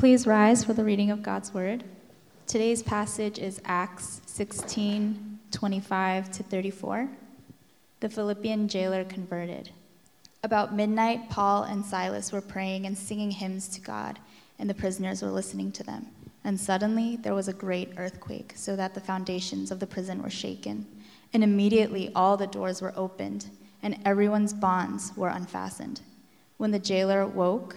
Please rise for the reading of God's word. Today's passage is Acts 16:25-34. The Philippian jailer converted. About midnight, Paul and Silas were praying and singing hymns to God, and the prisoners were listening to them. And suddenly there was a great earthquake, so that the foundations of the prison were shaken. And immediately all the doors were opened, and everyone's bonds were unfastened. When the jailer woke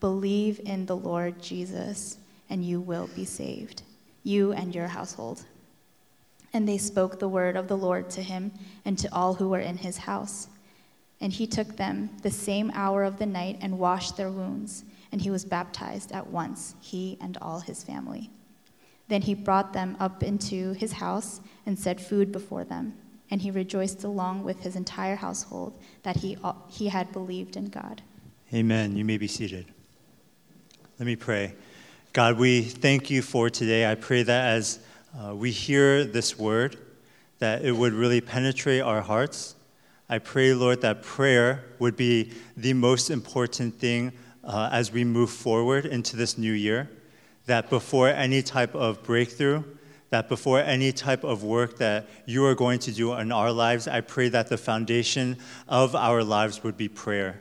"Believe in the Lord Jesus, and you will be saved, you and your household." And they spoke the word of the Lord to him and to all who were in his house. And he took them the same hour of the night and washed their wounds, and he was baptized at once, he and all his family. Then he brought them up into his house and set food before them, and he rejoiced along with his entire household that he had believed in God. Amen. You may be seated. Let me pray. God, we thank you for today. I pray that as we hear this word, that it would really penetrate our hearts. I pray, Lord, that prayer would be the most important thing as we move forward into this new year, that before any type of breakthrough, that before any type of work that you are going to do in our lives, I pray that the foundation of our lives would be prayer.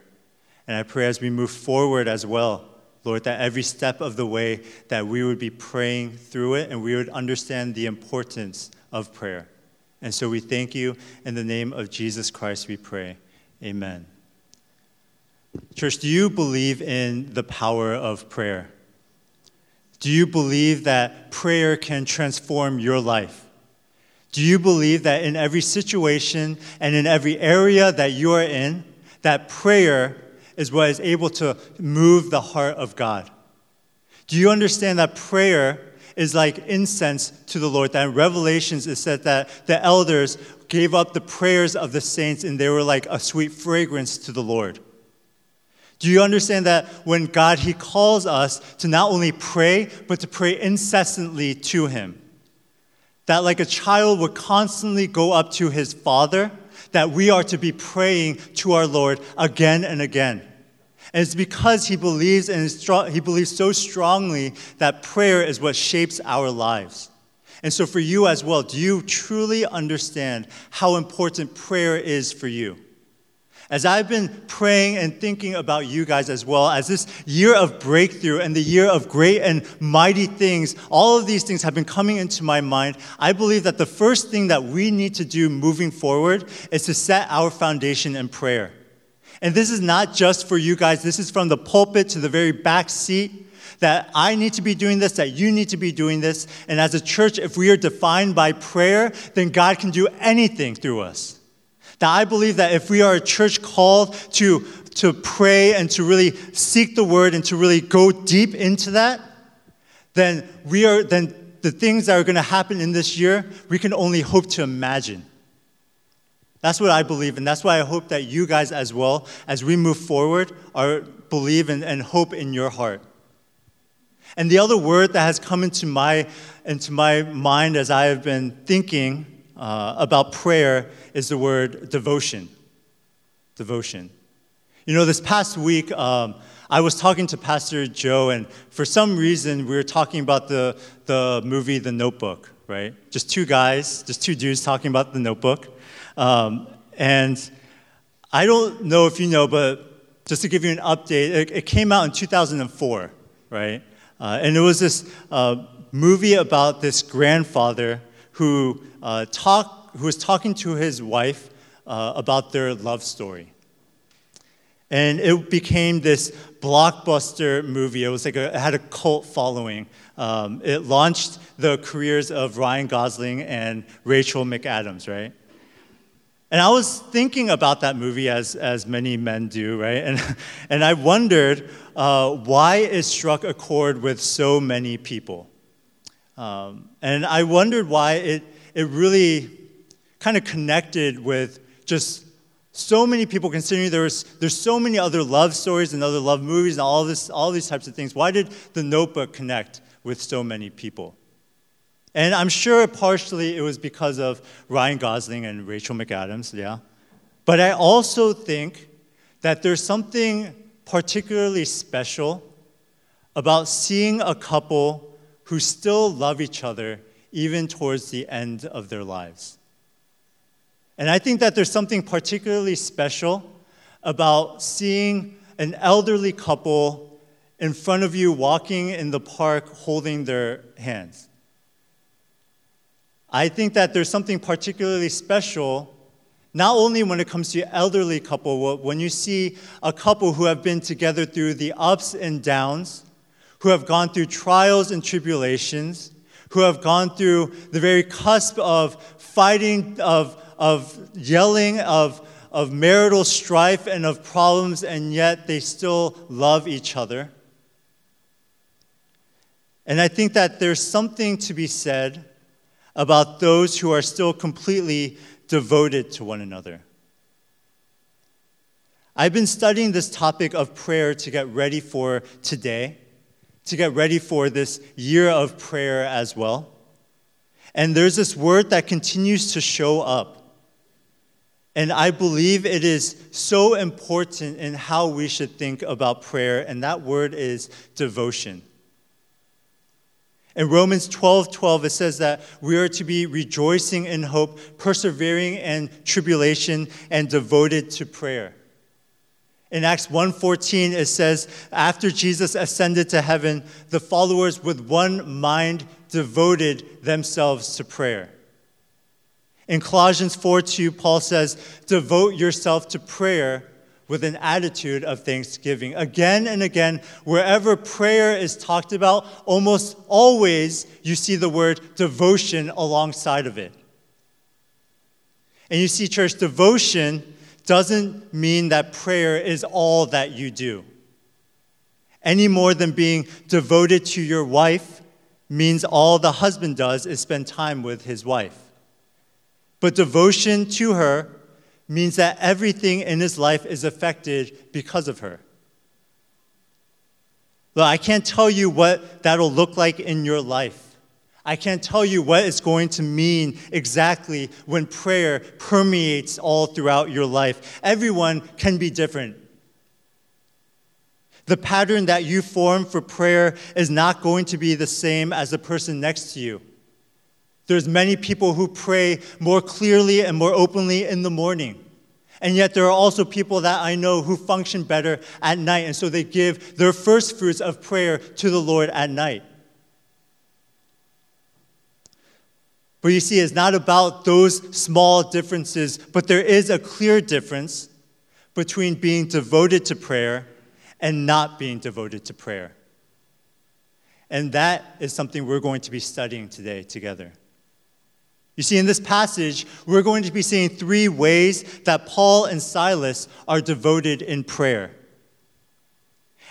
And I pray as we move forward as well, Lord, that every step of the way that we would be praying through it and we would understand the importance of prayer. And so we thank you. In the name of Jesus Christ we pray. Amen. Church, do you believe in the power of prayer? Do you believe that prayer can transform your life? Do you believe that in every situation and in every area that you are in, that prayer is what is able to move the heart of God? Do you understand that prayer is like incense to the Lord? That in Revelations it said that the elders gave up the prayers of the saints and they were like a sweet fragrance to the Lord. Do you understand that when God, He calls us to not only pray, but to pray incessantly to Him? That like a child would constantly go up to his father, that we are to be praying to our Lord again and again. And it's because He believes He believes so strongly that prayer is what shapes our lives. And so for you as well, do you truly understand how important prayer is for you? As I've been praying and thinking about you guys as well, as this year of breakthrough and the year of great and mighty things, all of these things have been coming into my mind. I believe that the first thing that we need to do moving forward is to set our foundation in prayer. And this is not just for you guys. This is from the pulpit to the very back seat, that I need to be doing this, that you need to be doing this. And as a church, if we are defined by prayer, then God can do anything through us. That I believe that if we are a church called to pray and to really seek the word and to really go deep into that, then the things that are going to happen in this year, we can only hope to imagine. That's what I believe, and that's why I hope that you guys as well, as we move forward, believe and hope in your heart. And the other word that has come into my mind as I have been thinking about prayer is the word devotion. Devotion. You know, this past week, I was talking to Pastor Joe, and for some reason, we were talking about the movie The Notebook, right? Just two dudes talking about The Notebook. And I don't know if you know, but just to give you an update, it came out in 2004, right? And it was this movie about this grandfather who was talking to his wife about their love story. And it became this blockbuster movie. It was like it had a cult following. It launched the careers of Ryan Gosling and Rachel McAdams, right? And I was thinking about that movie, as many men do, right? And I wondered why it struck a chord with so many people. And I wondered why it really kind of connected with just so many people, considering there's so many other love stories and other love movies and all these types of things. Why did The Notebook connect with so many people? And I'm sure partially it was because of Ryan Gosling and Rachel McAdams, yeah. But I also think that there's something particularly special about seeing a couple who still love each other even towards the end of their lives. And I think that there's something particularly special about seeing an elderly couple in front of you walking in the park holding their hands. I think that there's something particularly special, not only when it comes to elderly couple, when you see a couple who have been together through the ups and downs, who have gone through trials and tribulations, who have gone through the very cusp of fighting, of yelling, of marital strife and of problems, and yet they still love each other. And I think that there's something to be said about those who are still completely devoted to one another. I've been studying this topic of prayer to get ready for today, to get ready for this year of prayer as well. And there's this word that continues to show up. And I believe it is so important in how we should think about prayer, and that word is devotion. In Romans 12:12, it says that we are to be rejoicing in hope, persevering in tribulation, and devoted to prayer. In Acts 1:14, it says, after Jesus ascended to heaven, the followers with one mind devoted themselves to prayer. In Colossians 4:2, Paul says, devote yourself to prayer with an attitude of thanksgiving. Again and again, wherever prayer is talked about, almost always you see the word devotion alongside of it. And you see, church, devotion doesn't mean that prayer is all that you do, any more than being devoted to your wife means all the husband does is spend time with his wife. But devotion to her means that everything in his life is affected because of her. Look, I can't tell you what that'll look like in your life. I can't tell you what it's going to mean exactly when prayer permeates all throughout your life. Everyone can be different. The pattern that you form for prayer is not going to be the same as the person next to you. There's many people who pray more clearly and more openly in the morning. And yet there are also people that I know who function better at night, and so they give their first fruits of prayer to the Lord at night. But you see, it's not about those small differences, but there is a clear difference between being devoted to prayer and not being devoted to prayer. And that is something we're going to be studying today together. You see, in this passage, we're going to be seeing three ways that Paul and Silas are devoted in prayer.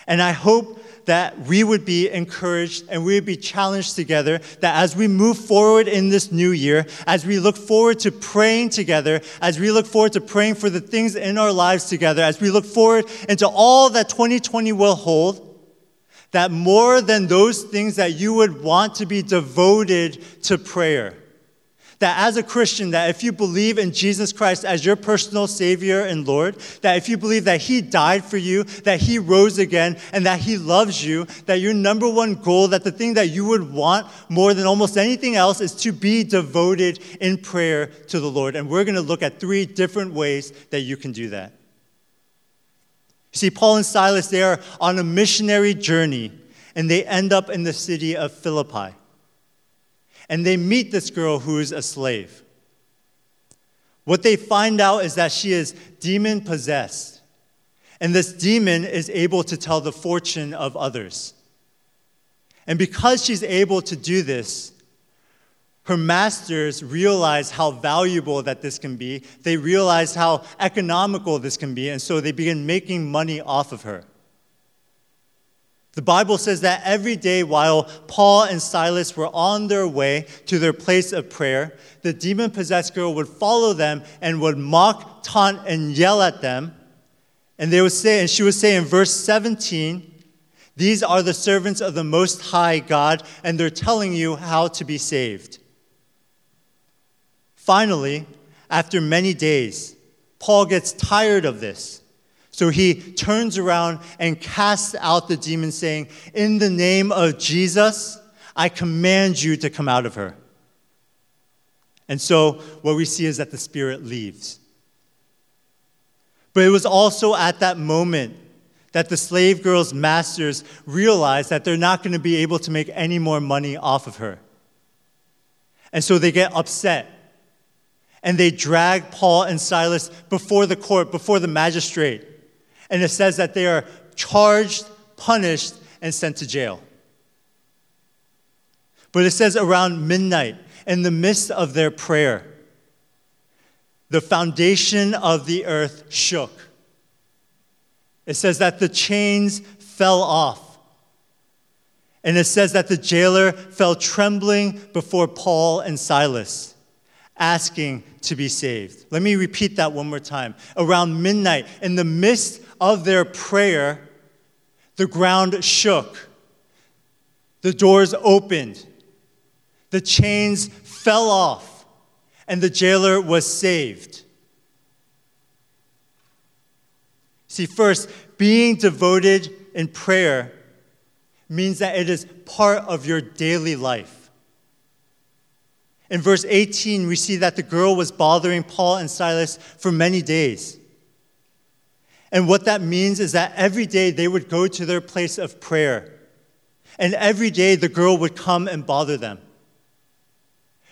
And I hope that we would be encouraged and we would be challenged together that as we move forward in this new year, as we look forward to praying together, as we look forward to praying for the things in our lives together, as we look forward into all that 2020 will hold, that more than those things that you would want to be devoted to prayer. That as a Christian, that if you believe in Jesus Christ as your personal Savior and Lord, that if you believe that He died for you, that He rose again, and that He loves you, that your number one goal, that the thing that you would want more than almost anything else is to be devoted in prayer to the Lord. And we're going to look at three different ways that you can do that. You see, Paul and Silas, they are on a missionary journey, and they end up in the city of Philippi. And they meet this girl who is a slave. What they find out is that she is demon-possessed. And this demon is able to tell the fortune of others. And because she's able to do this, her masters realize how valuable that this can be. They realize how economical this can be. And so they begin making money off of her. The Bible says that every day while Paul and Silas were on their way to their place of prayer, the demon-possessed girl would follow them and would mock, taunt, and yell at them. And they would say, and she would say in verse 17, "These are the servants of the Most High God, and they're telling you how to be saved." Finally, after many days, Paul gets tired of this. So he turns around and casts out the demon, saying, "In the name of Jesus, I command you to come out of her." And so what we see is that the spirit leaves. But it was also at that moment that the slave girl's masters realize that they're not going to be able to make any more money off of her. And so they get upset. And they drag Paul and Silas before the court, before the magistrate. And it says that they are charged, punished, and sent to jail. But it says around midnight, in the midst of their prayer, the foundation of the earth shook. It says that the chains fell off. And it says that the jailer fell trembling before Paul and Silas, asking to be saved. Let me repeat that one more time. Around midnight, in the midst of their prayer, the ground shook. The doors opened. The chains fell off, and the jailer was saved. See, first, being devoted in prayer means that it is part of your daily life. In verse 18, we see that the girl was bothering Paul and Silas for many days. And what that means is that every day they would go to their place of prayer. And every day the girl would come and bother them.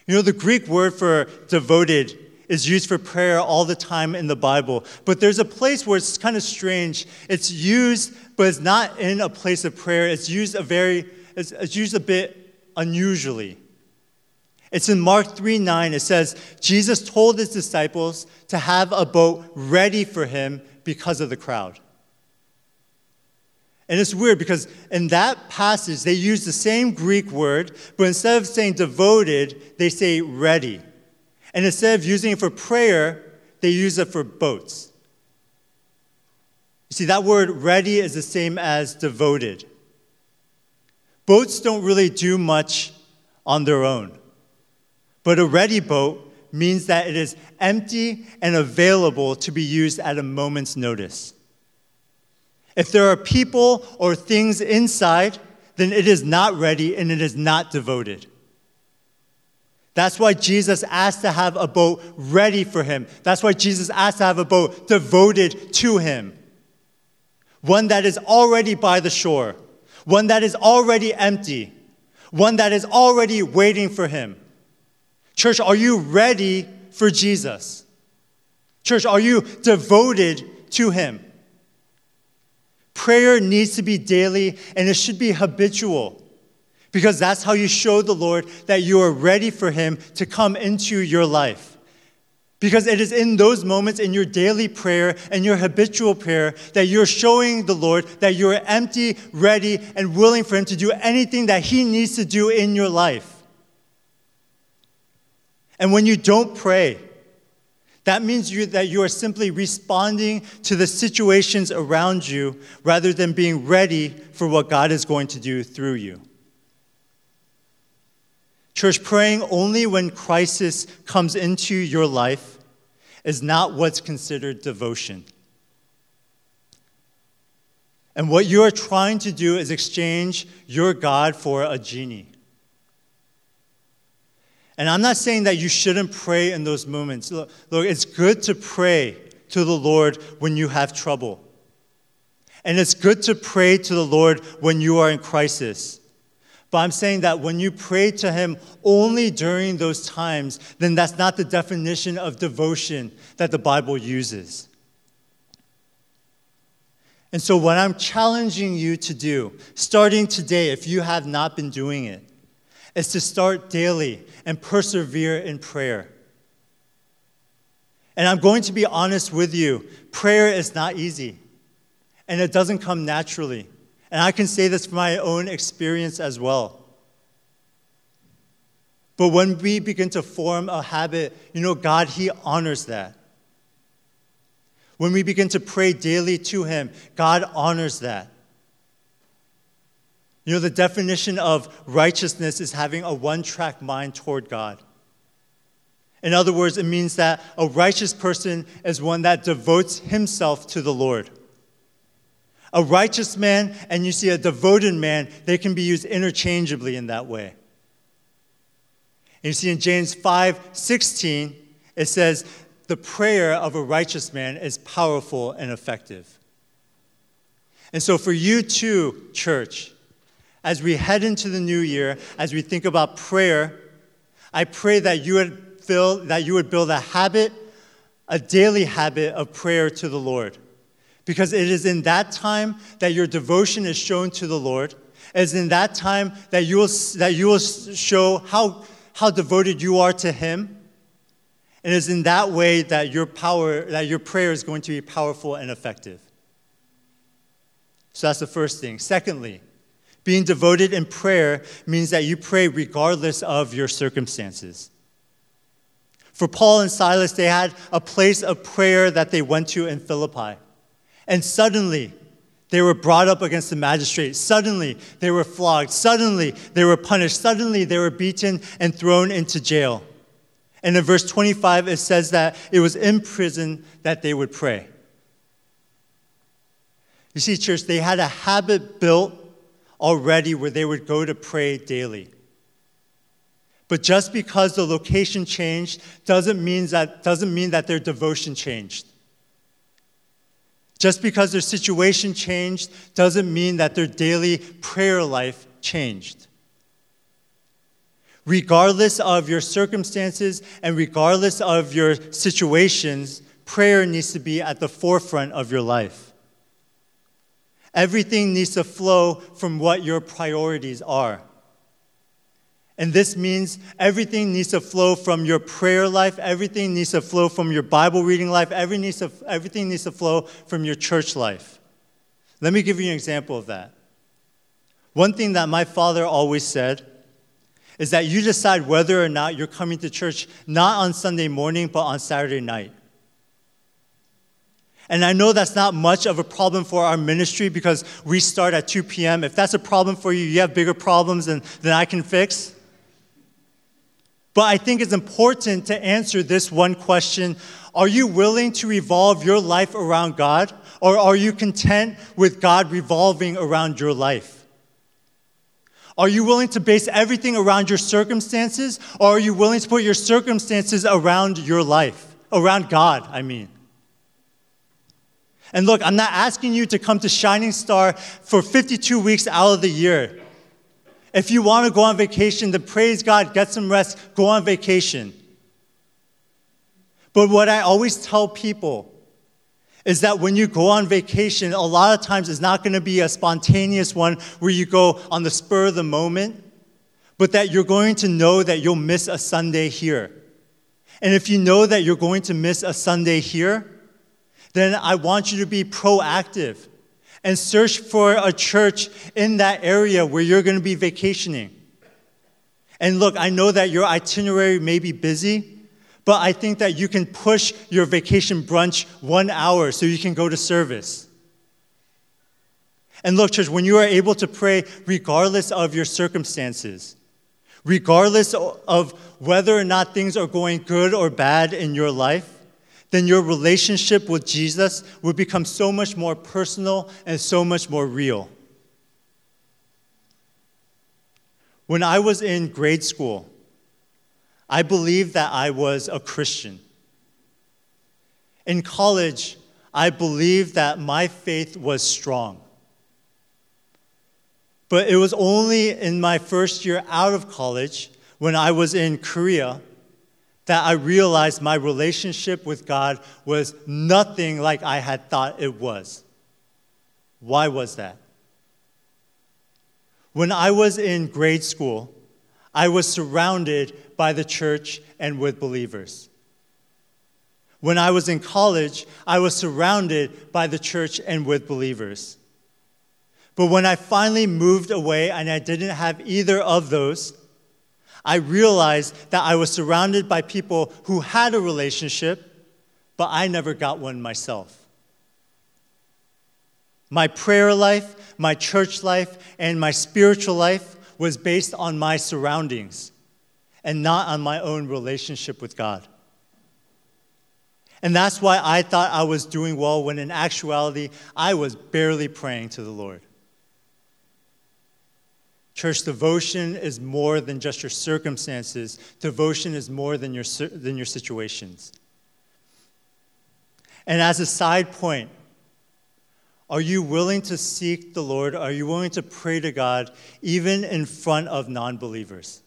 You know, the Greek word for devoted is used for prayer all the time in the Bible. But there's a place where it's kind of strange. It's used, but it's not in a place of prayer. It's used a bit unusually. It's in Mark 3:9. It says, Jesus told his disciples to have a boat ready for him because of the crowd. And it's weird because in that passage, they use the same Greek word, but instead of saying devoted, they say ready. And instead of using it for prayer, they use it for boats. You see, that word ready is the same as devoted. Boats don't really do much on their own. But a ready boat means that it is empty and available to be used at a moment's notice. If there are people or things inside, then it is not ready and it is not devoted. That's why Jesus asked to have a boat ready for him. That's why Jesus asked to have a boat devoted to him. One that is already by the shore. One that is already empty. One that is already waiting for him. Church, are you ready for Jesus? Church, are you devoted to him? Prayer needs to be daily, and it should be habitual, because that's how you show the Lord that you are ready for him to come into your life. Because it is in those moments in your daily prayer and your habitual prayer that you're showing the Lord that you're empty, ready, and willing for him to do anything that he needs to do in your life. And when you don't pray, that means that you are simply responding to the situations around you rather than being ready for what God is going to do through you. Church, praying only when crisis comes into your life is not what's considered devotion. And what you are trying to do is exchange your God for a genie. And I'm not saying that you shouldn't pray in those moments. Look, it's good to pray to the Lord when you have trouble. And it's good to pray to the Lord when you are in crisis. But I'm saying that when you pray to him only during those times, then that's not the definition of devotion that the Bible uses. And so what I'm challenging you to do, starting today, if you have not been doing it, is to start daily and persevere in prayer. And I'm going to be honest with you, prayer is not easy, and it doesn't come naturally, And I can say this from my own experience as well. But when we begin to form a habit, God, He honors that. When we begin to pray daily to Him, God honors that. The definition of righteousness is having a one-track mind toward God. In other words, it means that a righteous person is one that devotes himself to the Lord. A righteous man and you see a devoted man, they can be used interchangeably in that way. And you see in James 5:16, it says, the prayer of a righteous man is powerful and effective. And so for you too, church, as we head into the new year, as we think about prayer, I pray that you would build a habit, a daily habit of prayer to the Lord. Because it is in that time that your devotion is shown to the Lord. It is in that time that you will show how devoted you are to Him. And it is in that way that your prayer is going to be powerful and effective. So that's the first thing. Secondly, being devoted in prayer means that you pray regardless of your circumstances. For Paul and Silas, they had a place of prayer that they went to in Philippi. And suddenly, they were brought up against the magistrates. Suddenly, they were flogged. Suddenly, they were punished. Suddenly, they were beaten and thrown into jail. And in verse 25, it says that it was in prison that they would pray. You see, church, they had a habit built already where they would go to pray daily. But just because the location changed doesn't mean that their devotion changed. Just because their situation changed doesn't mean that their daily prayer life changed. Regardless of your circumstances and regardless of your situations, prayer needs to be at the forefront of your life. Everything needs to flow from what your priorities are. And this means everything needs to flow from your prayer life, everything needs to flow from your Bible reading life, everything needs to flow from your church life. Let me give you an example of that. One thing that my father always said is that you decide whether or not you're coming to church not on Sunday morning but on Saturday night. And I know that's not much of a problem for our ministry because we start at 2 p.m. If that's a problem for you, you have bigger problems than I can fix. But I think it's important to answer this one question. Are you willing to revolve your life around God? Or are you content with God revolving around your life? Are you willing to base everything around your circumstances? Or are you willing to put your circumstances around your life? Around God, I mean. And look, I'm not asking you to come to Shining Star for 52 weeks out of the year. If you want to go on vacation, then praise God, get some rest, go on vacation. But what I always tell people is that when you go on vacation, a lot of times it's not going to be a spontaneous one where you go on the spur of the moment, but that you're going to know that you'll miss a Sunday here. And if you know that you're going to miss a Sunday here, then I want you to be proactive and search for a church in that area where you're going to be vacationing. And look, I know that your itinerary may be busy, but I think that you can push your vacation brunch 1 hour so you can go to service. And look, church, when you are able to pray regardless of your circumstances, regardless of whether or not things are going good or bad in your life, then your relationship with Jesus will become so much more personal and so much more real. When I was in grade school, I believed that I was a Christian. In college, I believed that my faith was strong. But it was only in my first year out of college, when I was in Korea, that I realized my relationship with God was nothing like I had thought it was. Why was that? When I was in grade school, I was surrounded by the church and with believers. When I was in college, I was surrounded by the church and with believers. But when I finally moved away and I didn't have either of those, I realized that I was surrounded by people who had a relationship, but I never got one myself. My prayer life, my church life, and my spiritual life was based on my surroundings and not on my own relationship with God. And that's why I thought I was doing well when in actuality, I was barely praying to the Lord. Church, devotion is more than just your circumstances. Devotion is more than your situations. And as a side point, are you willing to seek the Lord? Are you willing to pray to God even in front of non-believers?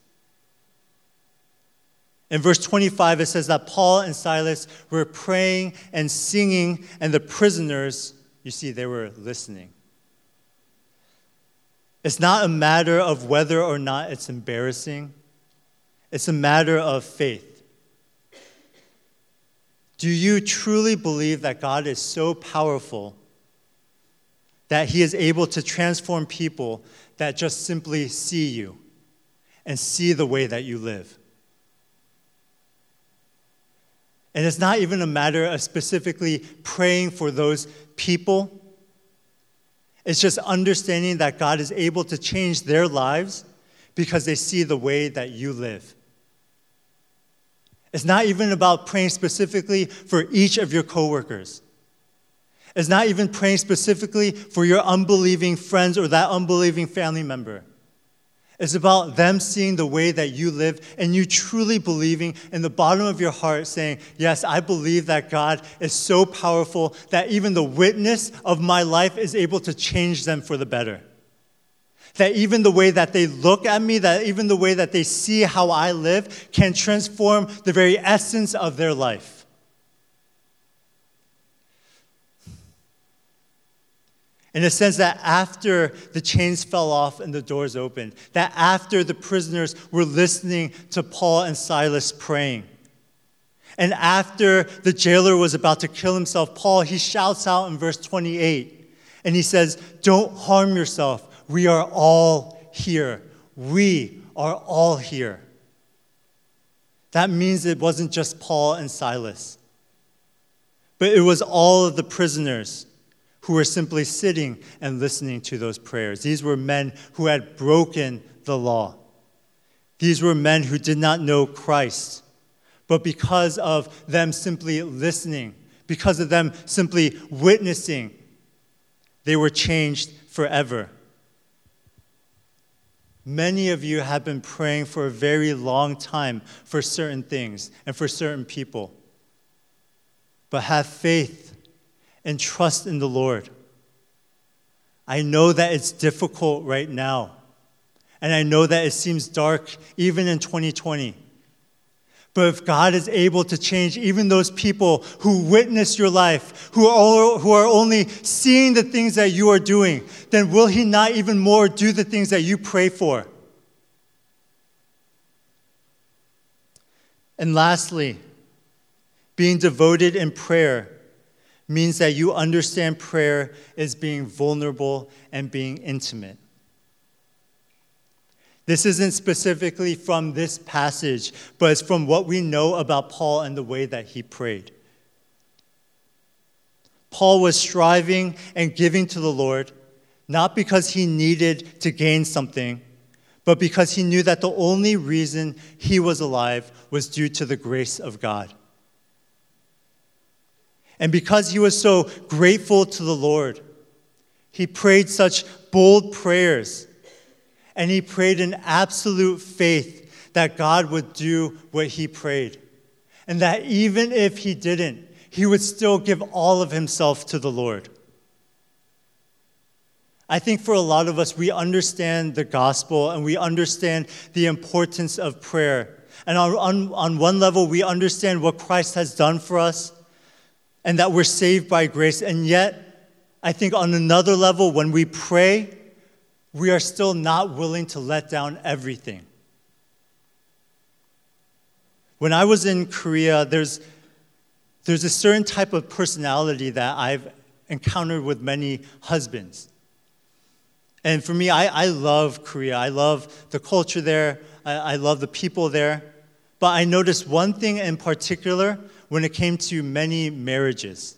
In verse 25, it says that Paul and Silas were praying and singing, and the prisoners, you see, they were listening. It's not a matter of whether or not it's embarrassing. It's a matter of faith. Do you truly believe that God is so powerful that he is able to transform people that just simply see you and see the way that you live? And it's not even a matter of specifically praying for those people. It's just understanding that God is able to change their lives because they see the way that you live. It's not even about praying specifically for each of your coworkers. It's not even praying specifically for your unbelieving friends or that unbelieving family member. It's about them seeing the way that you live and you truly believing in the bottom of your heart saying, yes, I believe that God is so powerful that even the witness of my life is able to change them for the better. That even the way that they look at me, that even the way that they see how I live can transform the very essence of their life. In the sense that after the chains fell off and the doors opened, that after the prisoners were listening to Paul and Silas praying, and after the jailer was about to kill himself, Paul, he shouts out in verse 28, and he says, "Don't harm yourself. We are all here. We are all here." That means it wasn't just Paul and Silas, but it was all of the prisoners who were simply sitting and listening to those prayers. These were men who had broken the law. These were men who did not know Christ. But because of them simply listening, because of them simply witnessing, they were changed forever. Many of you have been praying for a very long time for certain things and for certain people. But have faith and trust in the Lord. I know that it's difficult right now. And I know that it seems dark even in 2020. But if God is able to change even those people who witness your life, who are only seeing the things that you are doing, then will he not even more do the things that you pray for? And lastly, being devoted in prayer means that you understand prayer as being vulnerable and being intimate. This isn't specifically from this passage, but it's from what we know about Paul and the way that he prayed. Paul was striving and giving to the Lord, not because he needed to gain something, but because he knew that the only reason he was alive was due to the grace of God. And because he was so grateful to the Lord, he prayed such bold prayers. And he prayed in absolute faith that God would do what he prayed. And that even if he didn't, he would still give all of himself to the Lord. I think for a lot of us, we understand the gospel and we understand the importance of prayer. And on one level, we understand what Christ has done for us, and that we're saved by grace. And yet, I think on another level, when we pray, we are still not willing to let down everything. When I was in Korea, there's a certain type of personality that I've encountered with many husbands. And for me, I love Korea. I love the culture there. I love the people there. But I noticed one thing in particular when it came to many marriages.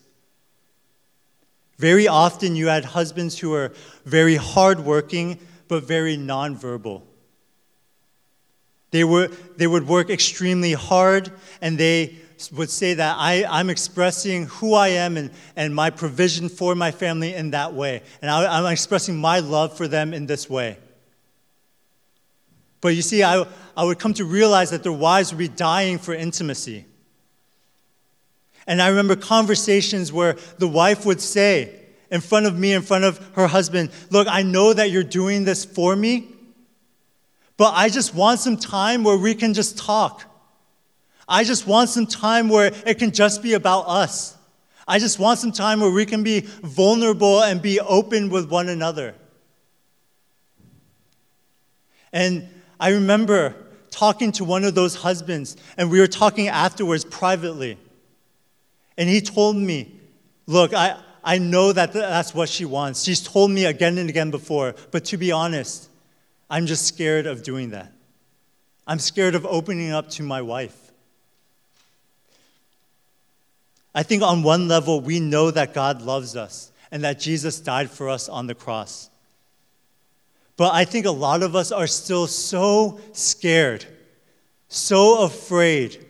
Very often you had husbands who were very hardworking but very nonverbal. They would work extremely hard, and they would say that I'm expressing who I am and my provision for my family in that way. And I'm expressing my love for them in this way. But you see, I would come to realize that their wives would be dying for intimacy. And I remember conversations where the wife would say in front of me, in front of her husband, "Look, I know that you're doing this for me, but I just want some time where we can just talk. I just want some time where it can just be about us. I just want some time where we can be vulnerable and be open with one another." And I remember talking to one of those husbands, and we were talking afterwards privately. And he told me, "Look, I know that that's what she wants. She's told me again and again before, but to be honest, I'm just scared of doing that. I'm scared of opening up to my wife." I think on one level, we know that God loves us and that Jesus died for us on the cross. But I think a lot of us are still so scared, so afraid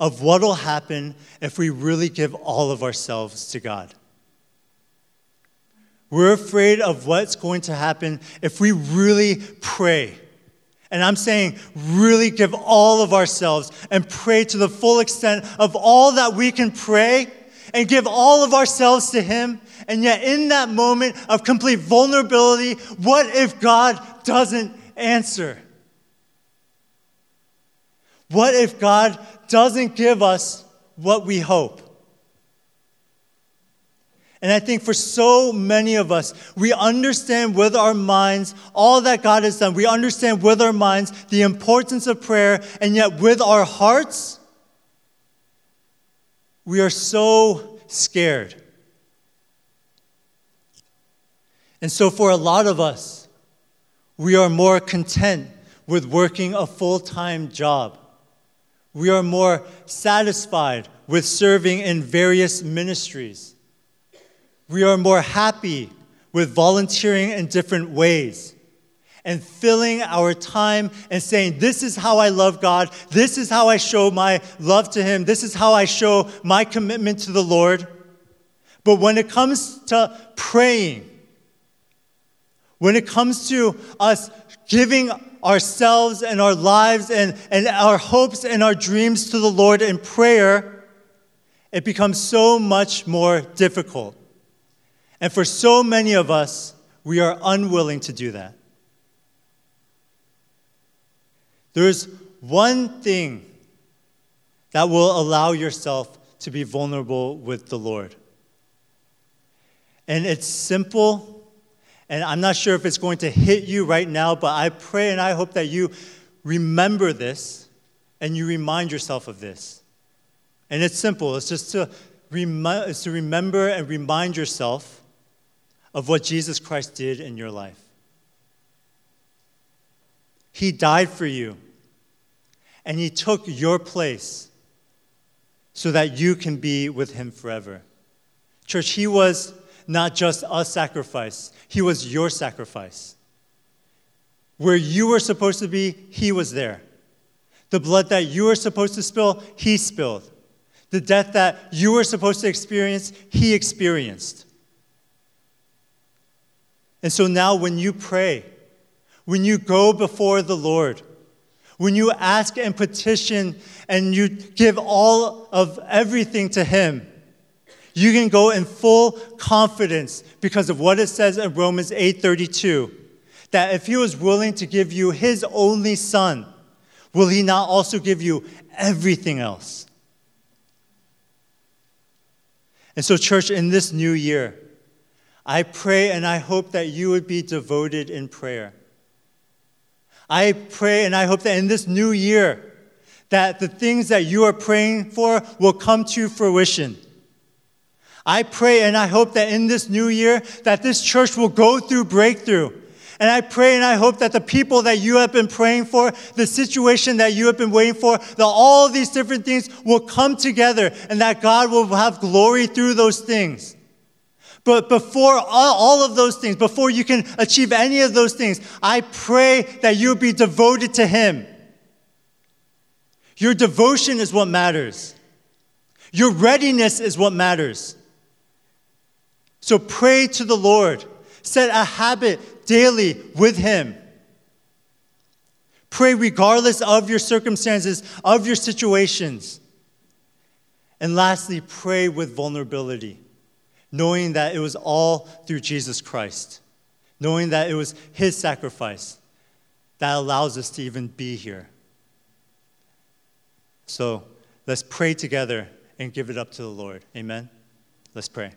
of what will happen if we really give all of ourselves to God. We're afraid of what's going to happen if we really pray. And I'm saying really give all of ourselves and pray to the full extent of all that we can pray and give all of ourselves to Him. And yet in that moment of complete vulnerability, what if God doesn't answer? What if God doesn't give us what we hope? And I think for so many of us, we understand with our minds all that God has done. We understand with our minds the importance of prayer, and yet with our hearts, we are so scared. And so for a lot of us, we are more content with working a full-time job. We are more satisfied with serving in various ministries. We are more happy with volunteering in different ways and filling our time and saying, "This is how I love God. This is how I show my love to Him. This is how I show my commitment to the Lord." But when it comes to praying, when it comes to us giving ourselves and our lives and our hopes and our dreams to the Lord in prayer, it becomes so much more difficult. And for so many of us, we are unwilling to do that. There's one thing that will allow yourself to be vulnerable with the Lord. And it's simple. And I'm not sure if it's going to hit you right now, but I pray and I hope that you remember this and you remind yourself of this. And it's simple. It's just to remember and remind yourself of what Jesus Christ did in your life. He died for you, and He took your place so that you can be with Him forever. Church, He was not just a sacrifice. He was your sacrifice. Where you were supposed to be, He was there. The blood that you were supposed to spill, He spilled. The death that you were supposed to experience, He experienced. And so now when you pray, when you go before the Lord, when you ask and petition and you give all of everything to Him, you can go in full confidence because of what it says in Romans 8:32, that if He was willing to give you His only Son, will He not also give you everything else? And so, church, in this new year, I pray and I hope that you would be devoted in prayer. I pray and I hope that in this new year, that the things that you are praying for will come to fruition. I pray and I hope that in this new year that this church will go through breakthrough And I pray and I hope that the people that you have been praying for, the situation that you have been waiting for, that all these different things will come together and that God will have glory through those things. But before all of those things, before you can achieve any of those things, I pray that you'll be devoted to Him. Your devotion is what matters. Your readiness is what matters. So pray to the Lord. Set a habit daily with Him. Pray regardless of your circumstances, of your situations. And lastly, pray with vulnerability, knowing that it was all through Jesus Christ, knowing that it was His sacrifice that allows us to even be here. So let's pray together and give it up to the Lord. Amen? Let's pray.